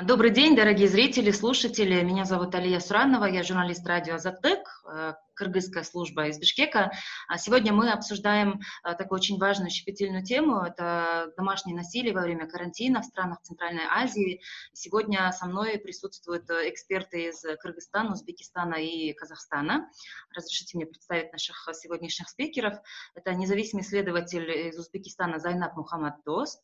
Добрый день, дорогие зрители, слушатели. Меня зовут Алия Суранова, я журналист радио «Азаттык», кыргызская служба из Бишкека. Сегодня мы обсуждаем такую очень важную, щепетильную тему. Это домашнее насилие во время карантина в странах Центральной Азии. Сегодня со мной присутствуют эксперты из Кыргызстана, Узбекистана и Казахстана. Разрешите мне представить наших сегодняшних спикеров. Это независимый исследователь из Узбекистана Зайнаб Мухаммаддост,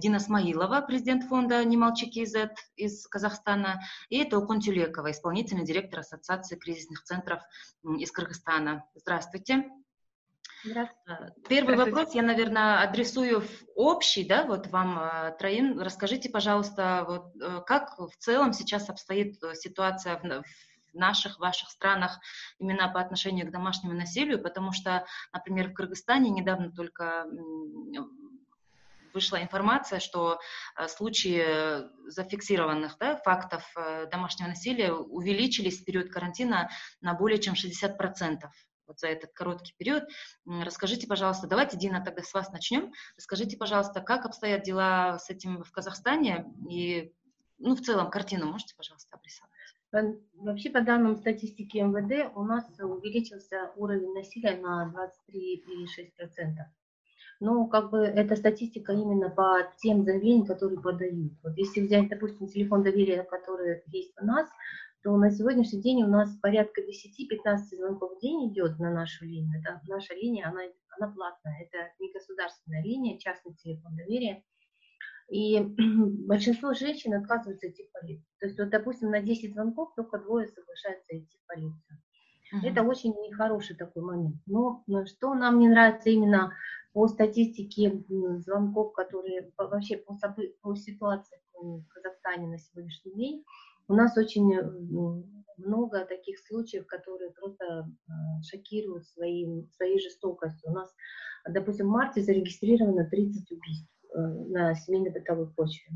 Дина Смаилова, президент фонда «НеМолчи.kz» из Казахстана, и Толкунтилекова, исполнительный директор Ассоциации кризисных центров из Кыргызстана. Здравствуйте. Здравствуйте. Первый вопрос я, наверное, адресую в общий, да, вот вам троим. Расскажите, пожалуйста, вот, как в целом сейчас обстоит ситуация в наших, ваших странах именно по отношению к домашнему насилию, потому что, например, в Кыргызстане недавно только вышла информация, что случаи зафиксированных фактов домашнего насилия увеличились в период карантина на более чем 60% вот за этот короткий период. Расскажите, пожалуйста, давайте, Дина, тогда с вас начнем. Расскажите, пожалуйста, как обстоят дела с этим в Казахстане и, ну, в целом картину можете, пожалуйста, обрисовать? Вообще, по данным статистики МВД, у нас увеличился уровень насилия на 23,6%. Но как бы эта статистика именно по тем заявлениям, которые подают. Вот если взять, допустим, телефон доверия, который есть у нас, то на сегодняшний день у нас порядка 10-15 звонков в день идет на нашу линию. Это наша линия, она платная, это не государственная линия, частный телефон доверия. И большинство женщин отказываются идти в полицию. То есть, вот, допустим, на 10 звонков только двое соглашаются идти в полицию. Это очень нехороший такой момент. Но что нам не нравится именно по статистике звонков, которые вообще по ситуации в Казахстане на сегодняшний день, у нас очень много таких случаев, которые просто шокируют своей жестокостью. У нас, допустим, в марте зарегистрировано 30 убийств на семейно-бытовой почве.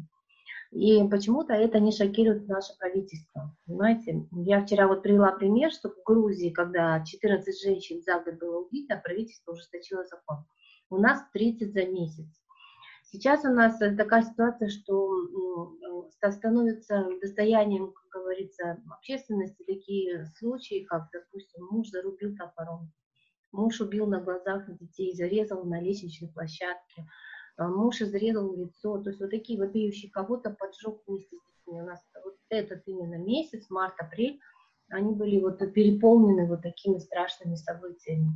И почему-то это не шокирует наше правительство, понимаете. Я вчера вот привела пример, что в Грузии, когда 14 женщин за год было убито, правительство ужесточило закон. У нас 30 за месяц. Сейчас у нас такая ситуация, что становится достоянием, как говорится, общественности такие случаи, как, допустим, муж зарубил топором, муж убил на глазах детей, зарезал на лестничной площадке, муж изрезал лицо, то есть вот такие вопиющие, кого-то поджег вместе с детьми. У нас вот этот именно месяц, март-апрель, они были вот переполнены вот такими страшными событиями.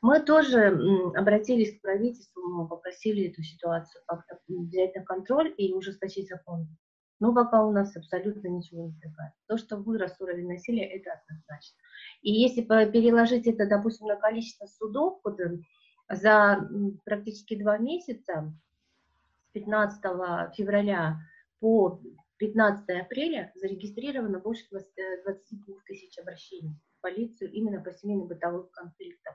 Мы тоже обратились к правительству, мы попросили эту ситуацию как-то взять на контроль и ужесточить закон. Но пока у нас абсолютно ничего не такое. То, что вырос уровень насилия, это однозначно. И если переложить это, допустим, на количество судов, за практически 2 месяца, с 15 февраля по 15 апреля, зарегистрировано больше 22 000 обращений в полицию именно по семейно-бытовым конфликтам.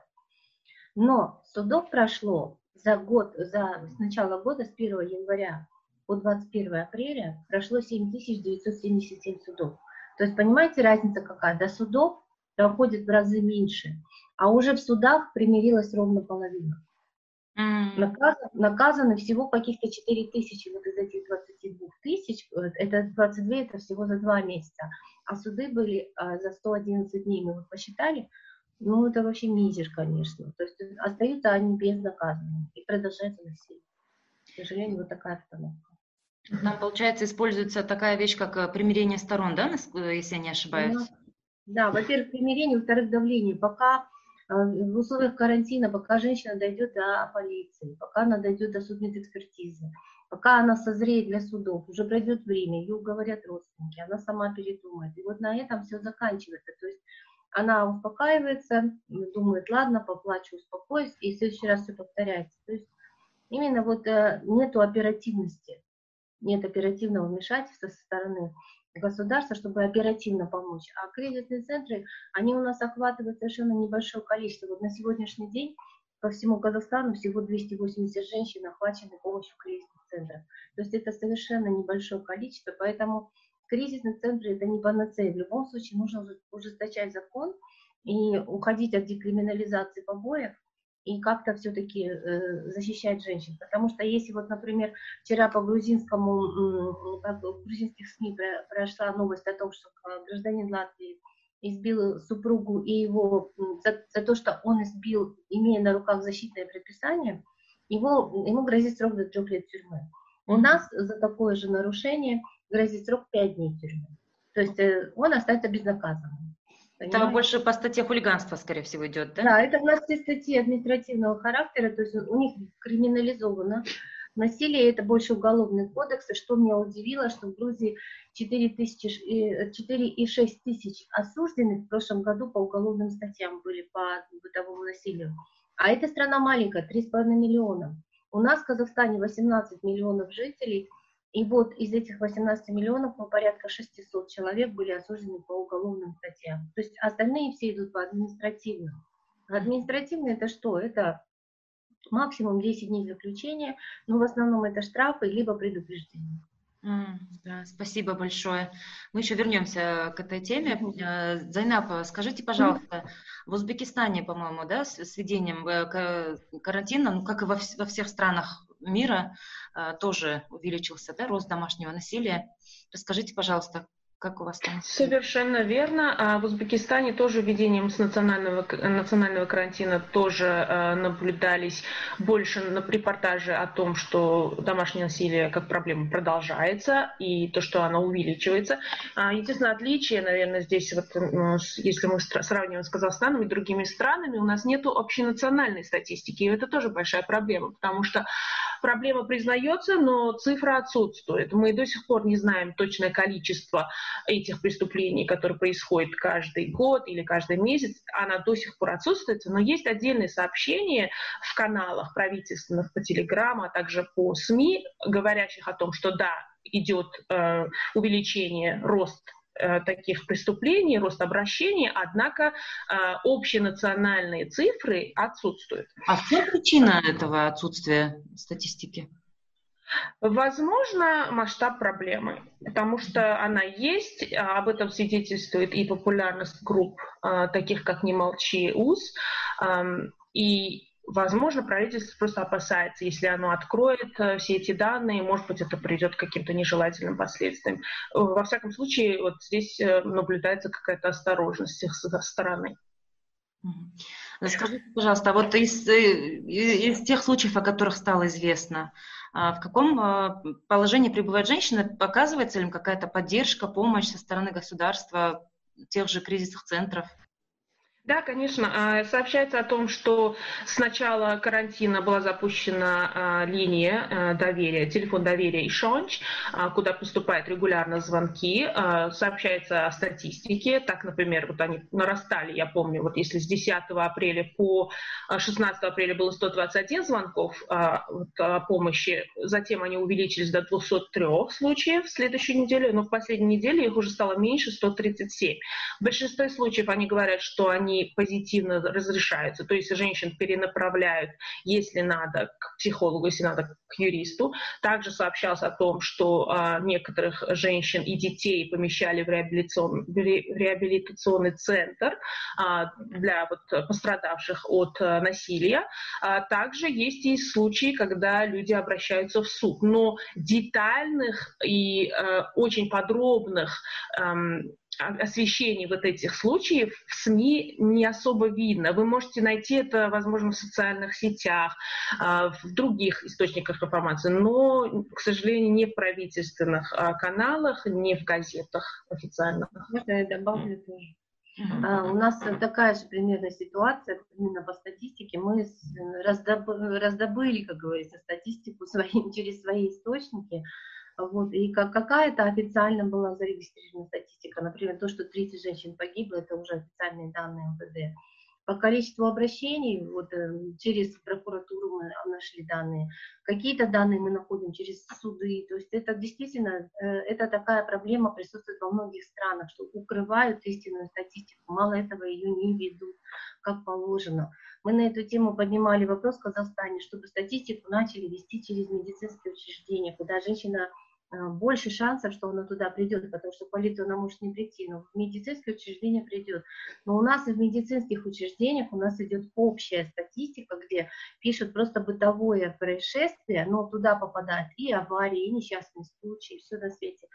Но судов прошло с начала года, с 1 января по 21 апреля, прошло 7977 судов. То есть, понимаете, разница какая? До судов доходит в разы меньше. А уже в судах примирилась ровно половина. Наказаны всего каких-то 4000 вот из этих 22 000. Это 22 это всего за 2 месяца. А суды были за 111 дней. Мы вот посчитали. Ну, это вообще мизер, конечно. То есть остаются они безнаказанными. И продолжается насилие. К сожалению, вот такая обстановка. Там, получается, используется такая вещь, как примирение сторон, да, если я не ошибаюсь? Да, во-первых, примирение, во-вторых, давление. Пока в условиях карантина, пока женщина дойдет до полиции, пока она дойдет до судмедэкспертизы, пока она созреет для судов, уже пройдет время, ее уговорят родственники, она сама передумает. И вот на этом все заканчивается. То есть она успокаивается, думает, ладно, поплачу, успокоюсь, и в следующий раз все повторяется. То есть именно вот нету оперативности, нет оперативного вмешательства со стороны государства, чтобы оперативно помочь. А кризисные центры, они у нас охватывают совершенно небольшое количество. Вот на сегодняшний день по всему Казахстану всего 280 женщин охвачены помощью кризисных центров. То есть это совершенно небольшое количество, поэтому кризисные центры это не панацея. В любом случае нужно ужесточать закон и уходить от декриминализации побоев и как-то все-таки защищать женщин. Потому что если вот, например, вчера в грузинских СМИ прошла новость о том, что гражданин Латвии избил супругу и его за то, что он избил, имея на руках защитное предписание, ему грозит срок до 3 лет тюрьмы. У нас за такое же нарушение грозит срок 5 дней тюрьмы. То есть он остается безнаказанным. Понимаете? Там больше по статье хулиганства, скорее всего, идет, да? Да, это у нас все статьи административного характера, то есть у них криминализовано насилие, это больше уголовный кодекс. И что меня удивило, что в Грузии 4,6 тысяч осужденных в прошлом году по уголовным статьям были по бытовому насилию. А эта страна маленькая, 3,5 миллиона. У нас в Казахстане 18 миллионов жителей, и вот из этих 18 миллионов порядка 600 человек были осуждены по уголовным статьям. То есть остальные все идут по административным. Административные — это что? Это максимум 10 дней заключения, но в основном это штрафы либо предупреждения. Да, спасибо большое. Мы еще вернемся к этой теме. Зайнаб, скажите, пожалуйста, в Узбекистане, по-моему, да, с введением карантина, ну, как и во всех странах мира, тоже увеличился, да, рост домашнего насилия. Расскажите, пожалуйста, как у вас там? Совершенно верно. А в Узбекистане тоже введением национального карантина тоже наблюдались больше репортажи о том, что домашнее насилие как проблема продолжается и то, что оно увеличивается. Единственное отличие, наверное, здесь, вот, если мы сравниваем с Казахстаном и другими странами, у нас нет общенациональной статистики. И это тоже большая проблема, потому что проблема признается, но цифра отсутствует. Мы до сих пор не знаем точное количество этих преступлений, которые происходят каждый год или каждый месяц, она до сих пор отсутствует, но есть отдельные сообщения в каналах правительственных, по телеграмму, а также по СМИ, говорящих о том, что да, идет увеличение, рост таких преступлений, рост обращений, однако общенациональные цифры отсутствуют. А в чем причина этого отсутствия статистики? Возможно, масштаб проблемы, потому что она есть, об этом свидетельствует и популярность групп, таких как «Не молчи», УЗ, и, возможно, правительство просто опасается, если оно откроет все эти данные, может быть, это приведет к каким-то нежелательным последствиям. Во всяком случае, вот здесь наблюдается какая-то осторожность с их стороны. Скажите, пожалуйста, вот из тех случаев, о которых стало известно, в каком положении пребывает женщина? Оказывается ли им какая-то поддержка, помощь со стороны государства, тех же кризисных центров? Да, конечно. Сообщается о том, что с начала карантина была запущена линия доверия, телефон доверия Ишанч, куда поступают регулярно звонки. Сообщается о статистике. Так, например, вот они нарастали, я помню, вот если с 10 апреля по 16 апреля было 121 звонков о помощи, затем они увеличились до 203 случаев в следующую неделю, но в последней неделе их уже стало меньше, 137. В большинстве случаев они говорят, что они позитивно разрешаются, то есть женщин перенаправляют, если надо, к психологу, если надо, к юристу. Также сообщалось о том, что некоторых женщин и детей помещали в реабилитационный центр для пострадавших от насилия. Также есть и случаи, когда люди обращаются в суд, но детальных и очень подробных освещение вот этих случаев в СМИ не особо видно. Вы можете найти это, возможно, в социальных сетях, в других источниках информации, но, к сожалению, не в правительственных каналах, не в газетах официальных. Можно я добавлю тоже? У нас такая же примерно ситуация, именно по статистике. Мы раздобыли, как говорится, статистику через свои источники. Вот, и какая-то официально была зарегистрирована статистика, например, то, что 30 женщин погибло, это уже официальные данные МВД. По количеству обращений, вот, через прокуратуру мы нашли данные, какие-то данные мы находим через суды, то есть это действительно, это такая проблема присутствует во многих странах, что укрывают истинную статистику, мало этого ее не ведут, как положено. Мы на эту тему поднимали вопрос в Казахстане, чтобы статистику начали вести через медицинские учреждения, куда женщина больше шансов, что она туда придет, потому что в полицию она может не прийти, но в медицинское учреждение придет. Но у нас и в медицинских учреждениях у нас идет общая статистика, где пишут просто бытовое происшествие, но туда попадают и аварии, и несчастные случаи, и все на свете.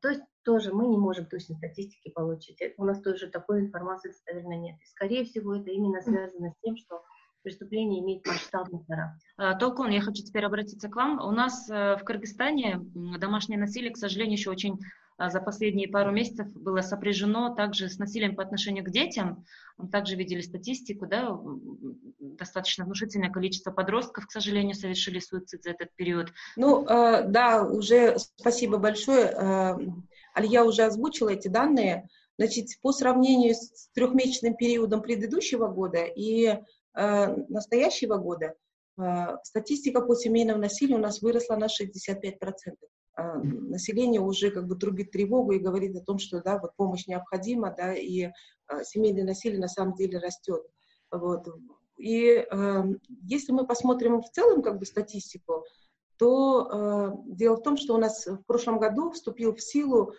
То есть тоже мы не можем точно статистики получить, у нас тоже такой информации достоверно нет. И, скорее всего, это именно связано с тем, что преступление имеет масштабный характер. Толкун, я хочу теперь обратиться к вам. У нас в Кыргызстане домашнее насилие, к сожалению, еще очень за последние пару месяцев было сопряжено также с насилием по отношению к детям. Мы также видели статистику, да, достаточно внушительное количество подростков, к сожалению, совершили суицид за этот период. Ну, да, уже спасибо большое. Алия уже озвучила эти данные. Значит, по сравнению с трехмесячным периодом предыдущего года и настоящего года статистика по семейному насилию у нас выросла на 65%. Население уже как бы трубит тревогу и говорит о том, что да, вот помощь необходима, да, и семейное насилие на самом деле растет. Вот. И если мы посмотрим в целом как бы статистику, то дело в том, что у нас в прошлом году вступил в силу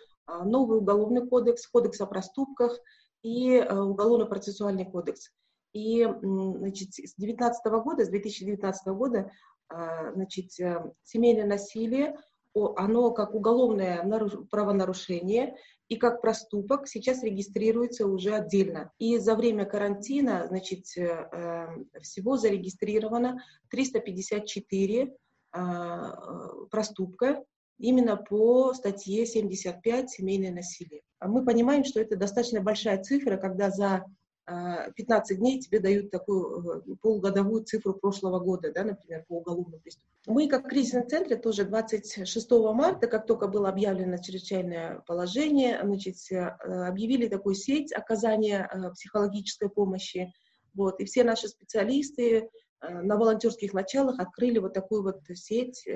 новый уголовный кодекс, кодекс о проступках и уголовно-процессуальный кодекс. И, значит, с 2019 года, значит, семейное насилие, оно как уголовное правонарушение и как проступок сейчас регистрируется уже отдельно. И за время карантина, значит, всего зарегистрировано 354 проступка именно по статье 75 «Семейное насилие». Мы понимаем, что это достаточно большая цифра, когда за 15 дней тебе дают такую полугодовую цифру прошлого года, да, например, по уголовному преступлению. Мы, как кризисный центр, тоже 26 марта, как только было объявлено чрезвычайное положение, значит, объявили такую сеть оказания психологической помощи. Вот, и все наши специалисты на волонтерских началах открыли вот такую вот сеть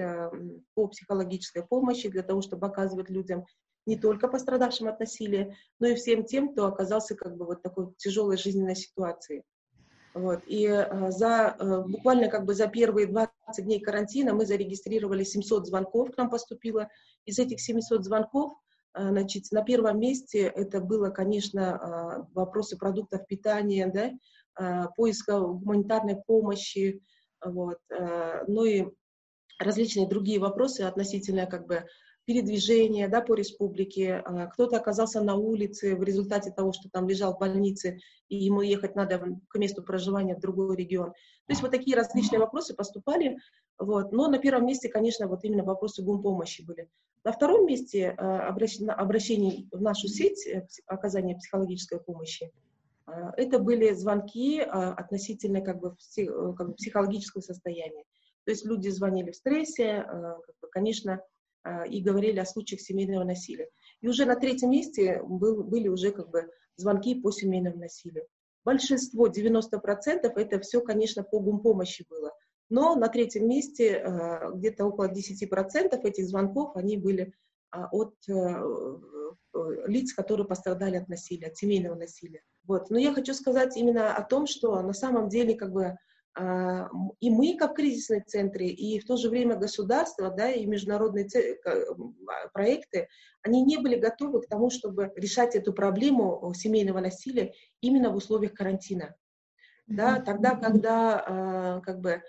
по психологической помощи для того, чтобы оказывать людям не только пострадавшим от насилия, но и всем тем, кто оказался как бы вот такой тяжелой жизненной ситуации. Вот. И буквально как бы за первые 20 дней карантина мы зарегистрировали 700 звонков, к нам поступило. Из этих 700 звонков, значит, на первом месте это было, конечно, вопросы продуктов питания, да, поиска гуманитарной помощи, вот, ну и различные другие вопросы относительно как бы передвижение, да, по республике, кто-то оказался на улице в результате того, что там лежал в больнице, и ему ехать надо к месту проживания в другой регион. То есть вот такие различные вопросы поступали, вот. Но на первом месте, конечно, вот именно вопросы гумпомощи были. На втором месте обращений в нашу сеть оказания психологической помощи, это были звонки относительно как бы психологического состояния. То есть люди звонили в стрессе, конечно, и говорили о случаях семейного насилия. И уже на третьем месте были уже как бы звонки по семейному насилию. Большинство, 90%, это все, конечно, по гумпомощи было. Но на третьем месте где-то около 10% этих звонков, они были от лиц, которые пострадали от насилия, от семейного насилия. Вот. Но я хочу сказать именно о том, что на самом деле как бы и мы, как кризисные центры, и в то же время государство, да, и международные проекты, они не были готовы к тому, чтобы решать эту проблему семейного насилия именно в условиях карантина. Да, тогда, когда как бы,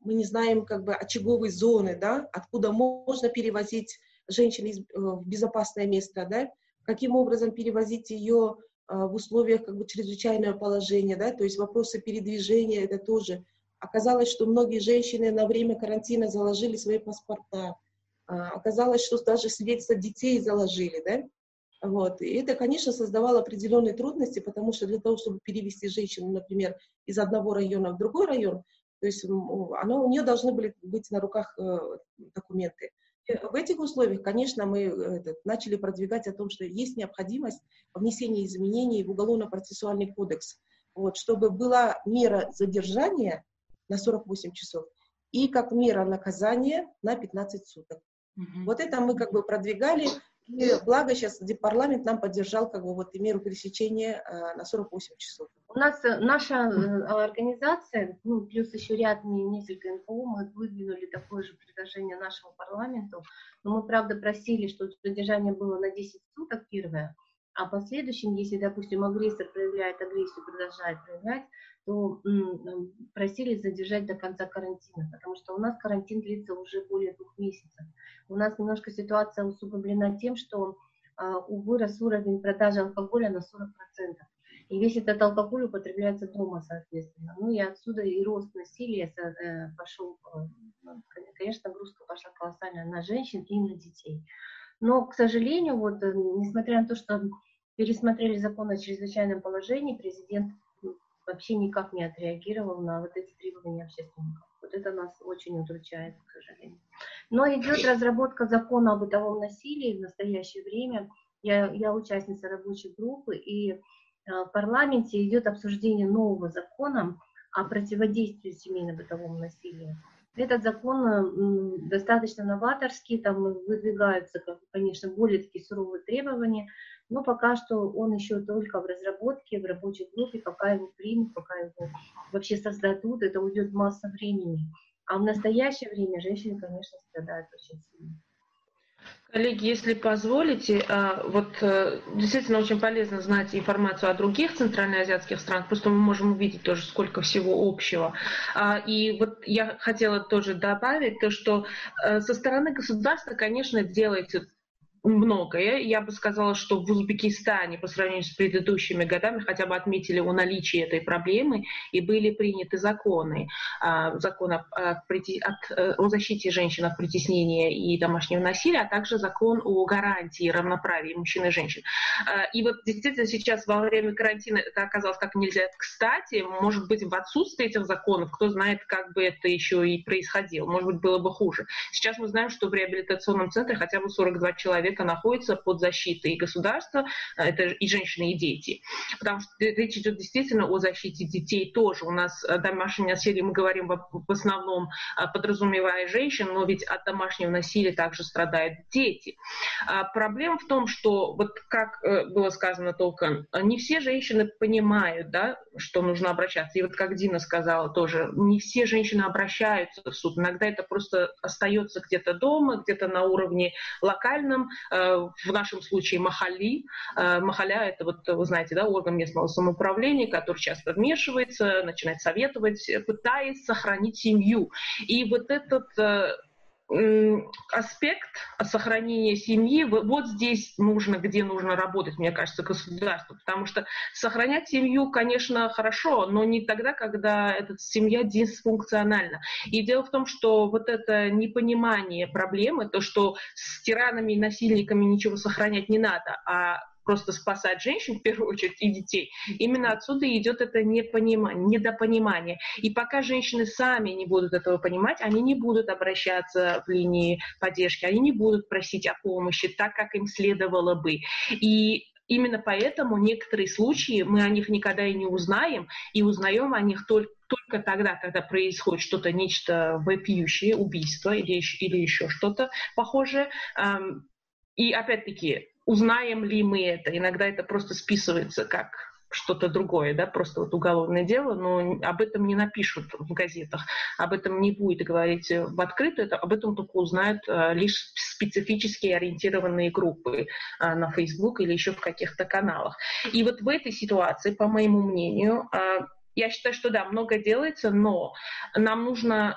мы не знаем как бы, очаговой зоны, да, откуда можно перевозить женщину в безопасное место, да, каким образом перевозить ее в условиях как бы чрезвычайного положения, да, то есть вопросы передвижения, это тоже. Оказалось, что многие женщины на время карантина заложили свои паспорта. Оказалось, что даже свидетельства детей заложили, да, вот. И это, конечно, создавало определенные трудности, потому что для того, чтобы перевести женщину, например, из одного района в другой район, то есть у нее должны были быть на руках документы. В этих условиях, конечно, мы начали продвигать о том, что есть необходимость внесения изменений в Уголовно-процессуальный кодекс, вот, чтобы была мера задержания на 48 часов и как мера наказания на 15 суток. Вот это мы как бы продвигали, И благо сейчас департамент нам поддержал как бы вот и меру пресечения на 48 часов. У нас наша организация, ну, плюс еще ряд несколько НКО, мы выдвинули такое же предложение нашему парламенту. Но мы, правда, просили, чтобы задержание было на 10 суток первое, а последующим, если, допустим, агрессор проявляет агрессию, продолжает проявлять, то просили задержать до конца карантина, потому что у нас карантин длится уже более 2 месяцев. У нас немножко ситуация усугублена тем, что вырос уровень продажи алкоголя на 40%. И весь этот алкоголь употребляется дома, соответственно. Ну и отсюда и рост насилия пошел, конечно, нагрузка пошла колоссальная на женщин и на детей. Но, к сожалению, вот, несмотря на то, что пересмотрели закон о чрезвычайном положении, президент вообще никак не отреагировал на вот эти требования общественников. Вот это нас очень удручает, к сожалению. Но идет разработка закона о бытовом насилии в настоящее время. Я участница рабочей группы, и в парламенте идет обсуждение нового закона о противодействии семейно-бытовому насилию. Этот закон достаточно новаторский, там выдвигаются, конечно, более такие суровые требования, но пока что он еще только в разработке, в рабочей группе, пока его примут, пока его вообще создадут, это уйдет масса времени. А в настоящее время женщины, конечно, страдают очень сильно. Коллеги, если позволите, вот действительно очень полезно знать информацию о других центральноазиатских странах, просто мы можем увидеть тоже сколько всего общего. И вот я хотела тоже добавить то, что со стороны государства, конечно, делается многое. Я бы сказала, что в Узбекистане по сравнению с предыдущими годами хотя бы отметили о наличии этой проблемы и были приняты законы. Закон о защите женщин от притеснения и домашнего насилия, а также закон о гарантии равноправия мужчин и женщин. И вот действительно сейчас во время карантина это оказалось как нельзя кстати. Может быть, в отсутствии этих законов, кто знает, как бы это еще и происходило. Может быть, было бы хуже. Сейчас мы знаем, что в реабилитационном центре хотя бы 42 человека находится под защитой государства, это и женщины, и дети. Потому что речь идет действительно о защите детей тоже. У нас домашнее насилие, мы говорим в основном, подразумевая женщин, но ведь от домашнего насилия также страдают дети. Проблема в том, что, вот как было сказано только, не все женщины понимают, да, что нужно обращаться. И вот как Дина сказала тоже, не все женщины обращаются в суд. Иногда это просто остается где-то дома, где-то на уровне локальном, в нашем случае Махалли. Махалля — это, вот, вы знаете, да, орган местного самоуправления, который часто вмешивается, начинает советовать, пытаясь сохранить семью. И вот этот аспект сохранения семьи, вот здесь нужно, где нужно работать, мне кажется, государству. Потому что сохранять семью, конечно, хорошо, но не тогда, когда эта семья дисфункциональна. И дело в том, что вот это непонимание проблемы, то, что с тиранами и насильниками ничего сохранять не надо, а просто спасать женщин, в первую очередь, и детей. Именно отсюда идет это недопонимание. И пока женщины сами не будут этого понимать, они не будут обращаться в линии поддержки, они не будут просить о помощи так, как им следовало бы. И именно поэтому некоторые случаи мы о них никогда и не узнаем, и узнаем о них только тогда, когда происходит что-то, нечто вопиющее, убийство или еще что-то похожее. И опять-таки, узнаем ли мы это? Иногда это просто списывается как что-то другое, да, просто вот уголовное дело, но об этом не напишут в газетах, об этом не будет говорить в открытую, об этом только узнают лишь специфически ориентированные группы на Facebook или еще в каких-то каналах. И вот в этой ситуации, по моему мнению, я считаю, что да, много делается, но нам нужно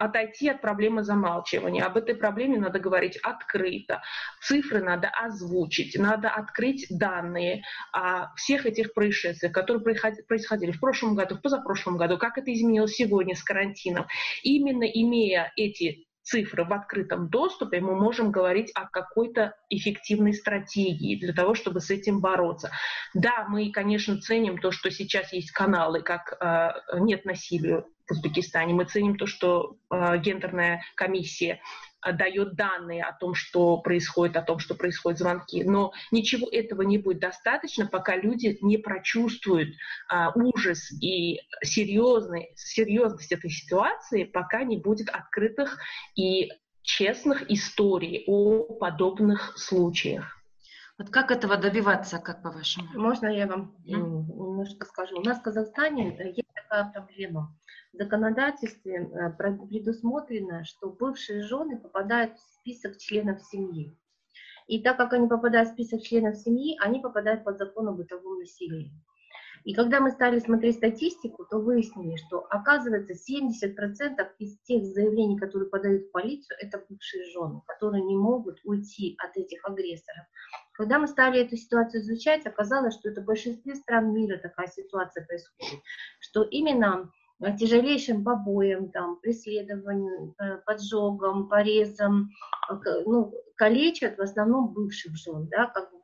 отойти от проблемы замалчивания. Об этой проблеме надо говорить открыто. Цифры надо озвучить, надо открыть данные о всех этих происшествиях, которые происходили в прошлом году, в позапрошлом году, как это изменилось сегодня с карантином. Именно имея эти цифры в открытом доступе, мы можем говорить о какой-то эффективной стратегии для того, чтобы с этим бороться. Да, мы, конечно, ценим то, что сейчас есть каналы, как «Нет насилию» в Узбекистане. Мы ценим то, что гендерная комиссия дает данные о том, что происходят звонки. Но ничего этого не будет достаточно, пока люди не прочувствуют ужас и серьезность этой ситуации, пока не будет открытых и честных историй о подобных случаях. Вот как этого добиваться, как по-вашему? Можно я вам немножко скажу? У нас в Казахстане есть такая проблема. В законодательстве предусмотрено, что бывшие жены попадают в список членов семьи. И так как они попадают в список членов семьи, они попадают под закон о бытовом насилии. И когда мы стали смотреть статистику, то выяснили, что, оказывается, 70% из тех заявлений, которые подают в полицию, это бывшие жены, которые не могут уйти от этих агрессоров. Когда мы стали эту ситуацию изучать, оказалось, что это в большинстве стран мира такая ситуация происходит, что именно тяжелейшим побоем, там, преследованием, поджогом, порезом, ну, калечат в основном бывших жен, да, как бы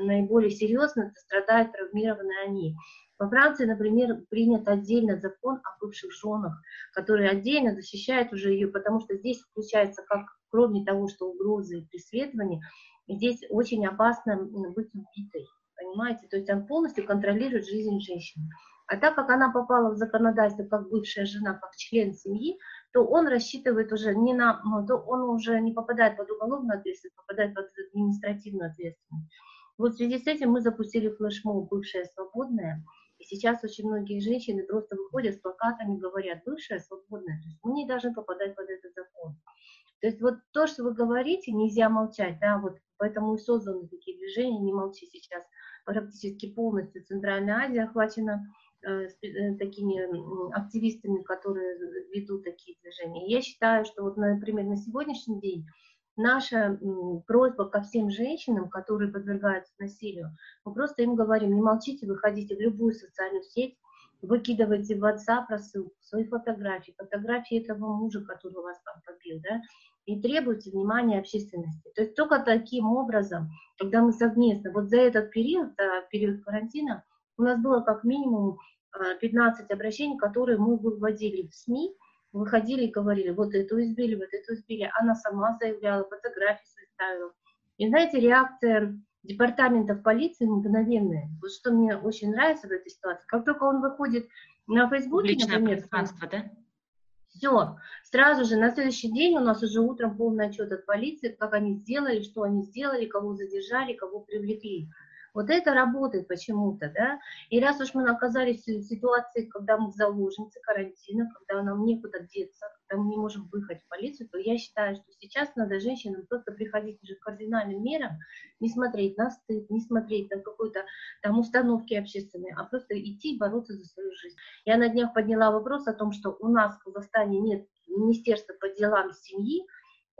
наиболее серьезно страдают травмированные они. Во Франции, например, принят отдельно закон о бывших женах, который отдельно защищает уже ее, потому что здесь включается, как кроме того, что угрозы и преследования, здесь очень опасно быть убитой, понимаете, то есть он полностью контролирует жизнь женщины. А так как она попала в законодательство как бывшая жена, как член семьи, то он рассчитывает уже не на, то он уже не попадает под уголовную ответственность, попадает под административную ответственность. Вот в связи с этим мы запустили флешмоб «Бывшая свободная», и сейчас очень многие женщины просто выходят с плакатами, говорят «бывшая свободная», то есть мы не должны попадать под этот закон. То есть вот то, что вы говорите, нельзя молчать, да, вот поэтому и созданы такие движения, «Не молчи» сейчас, практически полностью Центральная Азия охвачена такими активистами, которые ведут такие движения. Я считаю, что, вот, например, на сегодняшний день наша просьба ко всем женщинам, которые подвергаются насилию, мы просто им говорим, не молчите, выходите в любую социальную сеть, выкидывайте в WhatsApp рассылку, свои фотографии, фотографии этого мужа, который вас там побил, да, и требуйте внимания общественности. То есть только таким образом, когда мы совместно, вот за этот период, период карантина, у нас было как минимум 15 обращений, которые мы выводили в СМИ, выходили и говорили, вот эту избили, она сама заявляла, фотографии составила. И знаете, реакция департаментов полиции мгновенная. Вот что мне очень нравится в этой ситуации, как только он выходит на Фейсбуке, например, все, сразу же на следующий день у нас уже утром полный отчет от полиции, как они сделали, что они сделали, кого задержали, кого привлекли. Вот это работает почему-то, да, и раз уж мы оказались в ситуации, когда мы в заложнице карантина, когда нам некуда деться, когда мы не можем выехать в полицию, то я считаю, что сейчас надо женщинам просто приходить уже к кардинальным мерам, не смотреть на стыд, не смотреть на какой-то там установки общественные, а просто идти бороться за свою жизнь. Я на днях подняла вопрос о том, что у нас в Казахстане нет министерства по делам семьи.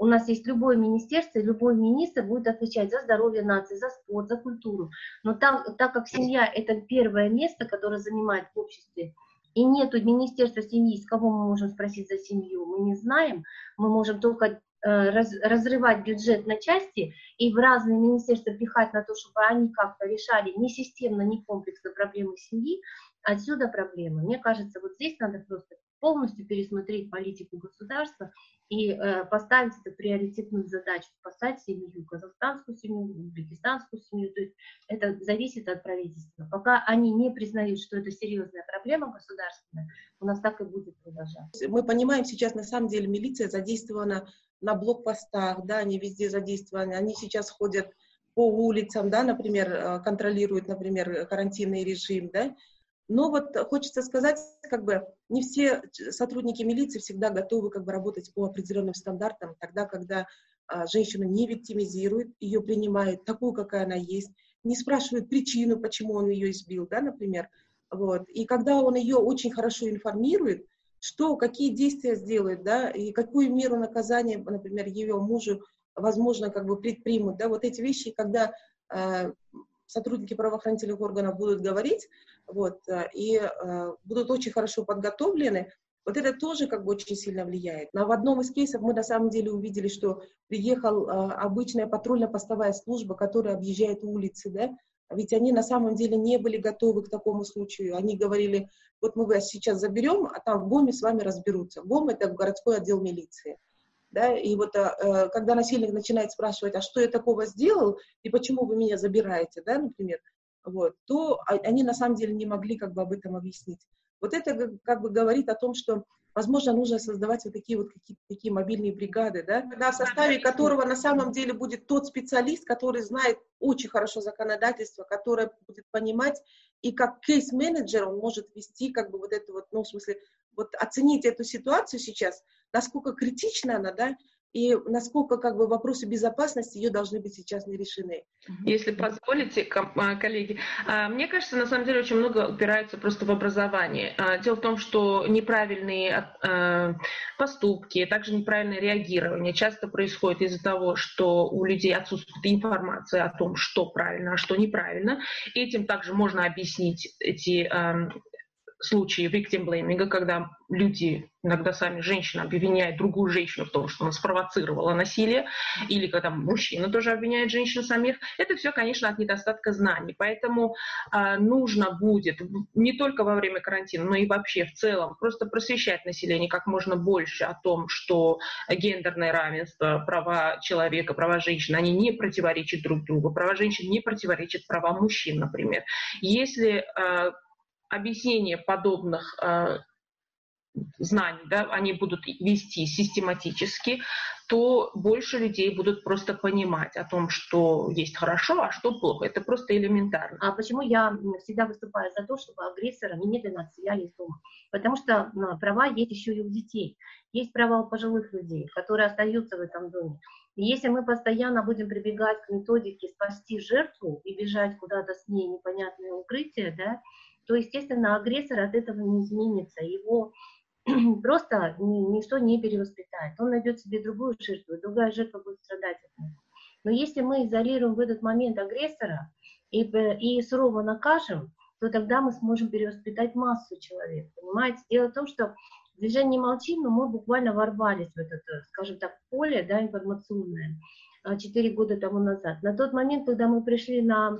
У нас есть любое министерство, и любой министр будет отвечать за здоровье нации, за спорт, за культуру. Но там, так как семья – это первое место, которое занимает в обществе, и нету министерства семьи, с кого мы можем спросить за семью, мы не знаем, мы можем только разрывать бюджет на части и в разные министерства пихать на то, чтобы они как-то решали не системно, не комплексно проблемы семьи, отсюда проблемы. Мне кажется, вот здесь надо просто полностью пересмотреть политику государства и поставить это приоритетную задачу, спасать семью, казахстанскую семью, узбекистанскую семью, то есть это зависит от правительства. Пока они не признают, что это серьезная проблема государственная, у нас так и будет продолжаться. Мы понимаем, сейчас на самом деле милиция задействована на блокпостах, да, они везде задействованы, они сейчас ходят по улицам, да, например, контролируют, например, карантинный режим, да. Но вот хочется сказать, как бы не все сотрудники милиции всегда готовы как бы работать по определенным стандартам, тогда, когда женщину не виктимизируют, ее принимают такую, какая она есть, не спрашивают причину, почему он ее избил, да, например. Вот. И когда он ее очень хорошо информирует, что, какие действия сделают, да, и какую меру наказания, например, ее мужу, возможно, как бы предпримут, да, вот эти вещи, когда сотрудники правоохранительных органов будут говорить, вот, и будут очень хорошо подготовлены, вот это тоже как бы очень сильно влияет. Но в одном из кейсов мы на самом деле увидели, что приехал обычная патрульно-постовая служба, которая объезжает улицы, да, ведь они на самом деле не были готовы к такому случаю. Они говорили, вот мы вас сейчас заберем, а там в ГОМе с вами разберутся. ГОМ — это городской отдел милиции. Да, и вот когда насильник начинает спрашивать, а что я такого сделал, и почему вы меня забираете, да, например, вот, то они на самом деле не могли как бы об этом объяснить. Вот это как бы говорит о том, что, возможно, нужно создавать вот такие мобильные бригады, да, в составе которого на самом деле будет тот специалист, который знает очень хорошо законодательство, которое будет понимать, и как кейс-менеджер он может вести как бы вот это вот, ну, в смысле, вот оценить эту ситуацию сейчас, насколько критична она, да, и насколько как бы вопросы безопасности ее должны быть сейчас не решены. Если позволите, коллеги, мне кажется, на самом деле очень много упирается просто в образование. Дело в том, что неправильные поступки, также неправильное реагирование часто происходит из-за того, что у людей отсутствует информация о том, что правильно, а что неправильно. Этим также можно объяснить эти случаи victim blaming, когда люди, иногда сами женщины, обвиняют другую женщину в том, что она спровоцировала насилие, или когда мужчина тоже обвиняет женщин самих. Это все, конечно, от недостатка знаний. Поэтому нужно будет не только во время карантина, но и вообще в целом просто просвещать население как можно больше о том, что гендерное равенство, права человека, права женщин, они не противоречат друг другу. Права женщин не противоречат правам мужчин, например. Если объяснение подобных знаний, да, они будут вести систематически, то больше людей будут просто понимать о том, что есть хорошо, а что плохо. Это просто элементарно. А почему я всегда выступаю за то, чтобы агрессора немедленно отселяли из дома? Потому что права есть еще и у детей. Есть права у пожилых людей, которые остаются в этом доме. И если мы постоянно будем прибегать к методике спасти жертву и бежать куда-то с ней непонятное укрытие, да, то, естественно, агрессор от этого не изменится, его просто ничто не перевоспитает. Он найдет себе другую жертву, и другая жертва будет страдать от него. Но если мы изолируем в этот момент агрессора и сурово накажем, то тогда мы сможем перевоспитать массу человек, понимаете? Дело в том, что движение «Не молчи», но мы буквально ворвались в это, скажем так, поле, да, информационное 4 года тому назад. На тот момент, когда мы пришли на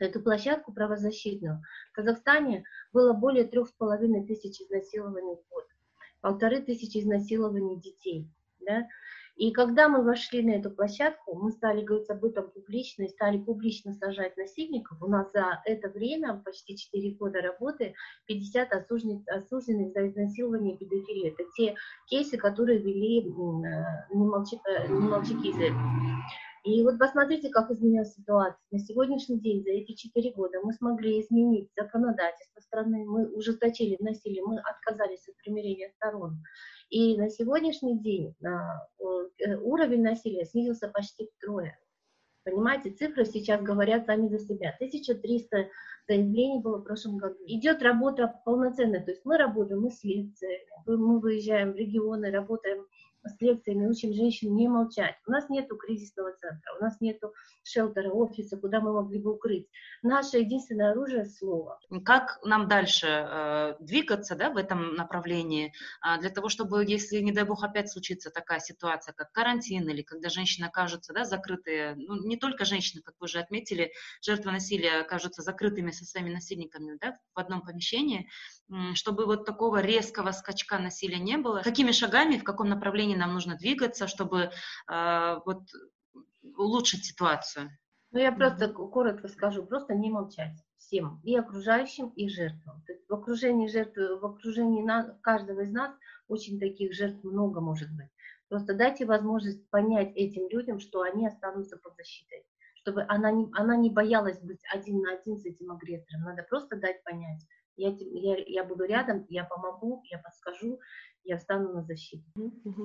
эту площадку правозащитную, в Казахстане было более 3500 изнасилований в год, 1500 изнасилований детей. Да? И когда мы вошли на эту площадку, мы стали говорить об этом публично и стали публично сажать насильников. У нас за это время, почти 4 года работы, 50 осужденных за изнасилование и педофилию. Это те кейсы, которые вели НеМолчи.kz. И вот посмотрите, как изменилась ситуация. На сегодняшний день, за эти 4 года, мы смогли изменить законодательство страны, мы ужесточили насилие, мы отказались от примирения сторон. И на сегодняшний день уровень насилия снизился почти втрое. Понимаете, цифры сейчас говорят сами за себя. 1300 заявлений было в прошлом году. Идет работа полноценная, то есть мы работаем, мы с лекциями, мы выезжаем в регионы, работаем с лекциями, учим женщин не молчать. У нас нету кризисного центра, у нас нету шелтера, офиса, куда мы могли бы укрыть. Наше единственное оружие — слово. Как нам дальше двигаться, да, в этом направлении, для того, чтобы, если, не дай бог, опять случится такая ситуация, как карантин, или когда женщины окажутся, да, закрытые, ну, не только женщины, как вы же отметили, жертвы насилия окажутся закрытыми со своими насильниками, да, в одном помещении, чтобы вот такого резкого скачка насилия не было. Какими шагами, в каком направлении нам нужно двигаться, чтобы вот улучшить ситуацию? Ну, я просто коротко скажу, просто не молчать всем, и окружающим, и жертвам. То есть в окружении жертвы, в окружении каждого из нас очень таких жертв много может быть. Просто дайте возможность понять этим людям, что они останутся под защитой, чтобы она не боялась быть один на один с этим агрессором. Надо просто дать понять: я буду рядом, я помогу, я подскажу, я встану на защиту.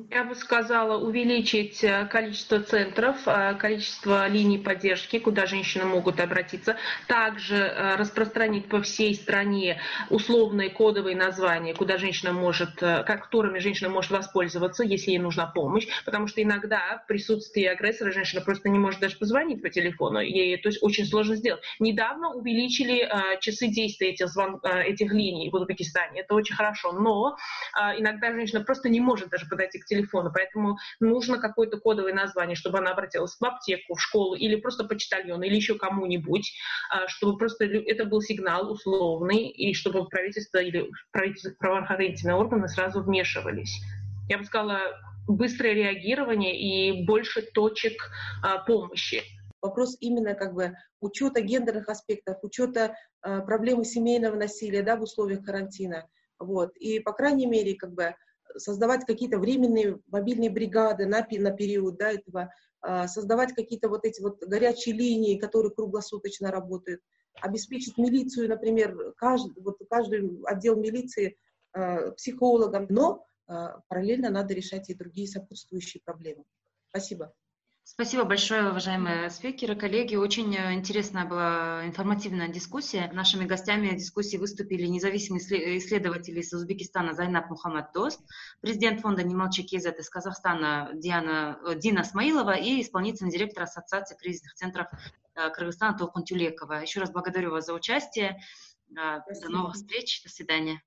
Я бы сказала, увеличить количество центров, количество линий поддержки, куда женщины могут обратиться. Также распространить по всей стране условные кодовые названия, куда женщина может, которыми женщина может воспользоваться, если ей нужна помощь. Потому что иногда в присутствии агрессора женщина просто не может даже позвонить по телефону. Ей это очень сложно сделать. Недавно увеличили часы действия этих линий в Узбекистане. Это очень хорошо. Но иногда женщина просто не может даже подойти к телефону, поэтому нужно какое-то кодовое название, чтобы она обратилась в аптеку, в школу или просто почтальон, или еще кому-нибудь, чтобы просто это был сигнал условный, и чтобы правительство или правоохранительные органы сразу вмешивались. Я бы сказала, быстрое реагирование и больше точек помощи. вопрос именно как бы учета гендерных аспектов, учета проблемы семейного насилия, да, в условиях карантина. Вот. И, по крайней мере, как бы создавать какие-то временные мобильные бригады на период, да, этого, создавать какие-то вот эти вот горячие линии, которые круглосуточно работают, обеспечить милицию, например, каждый отдел милиции психологом, но параллельно надо решать и другие сопутствующие проблемы. Спасибо. Спасибо большое, уважаемые спикеры, коллеги. Очень интересная была информативная дискуссия. Нашими гостями в дискуссии выступили независимый исследователь из Узбекистана Зайнаб Мухаммаддост, президент фонда «Не молчи.kz» из Казахстана Дина Смаилова и исполнительный директор Ассоциации кризисных центров Кыргызстана Толкунтилекова. Еще раз благодарю вас за участие. Спасибо. До новых встреч. До свидания.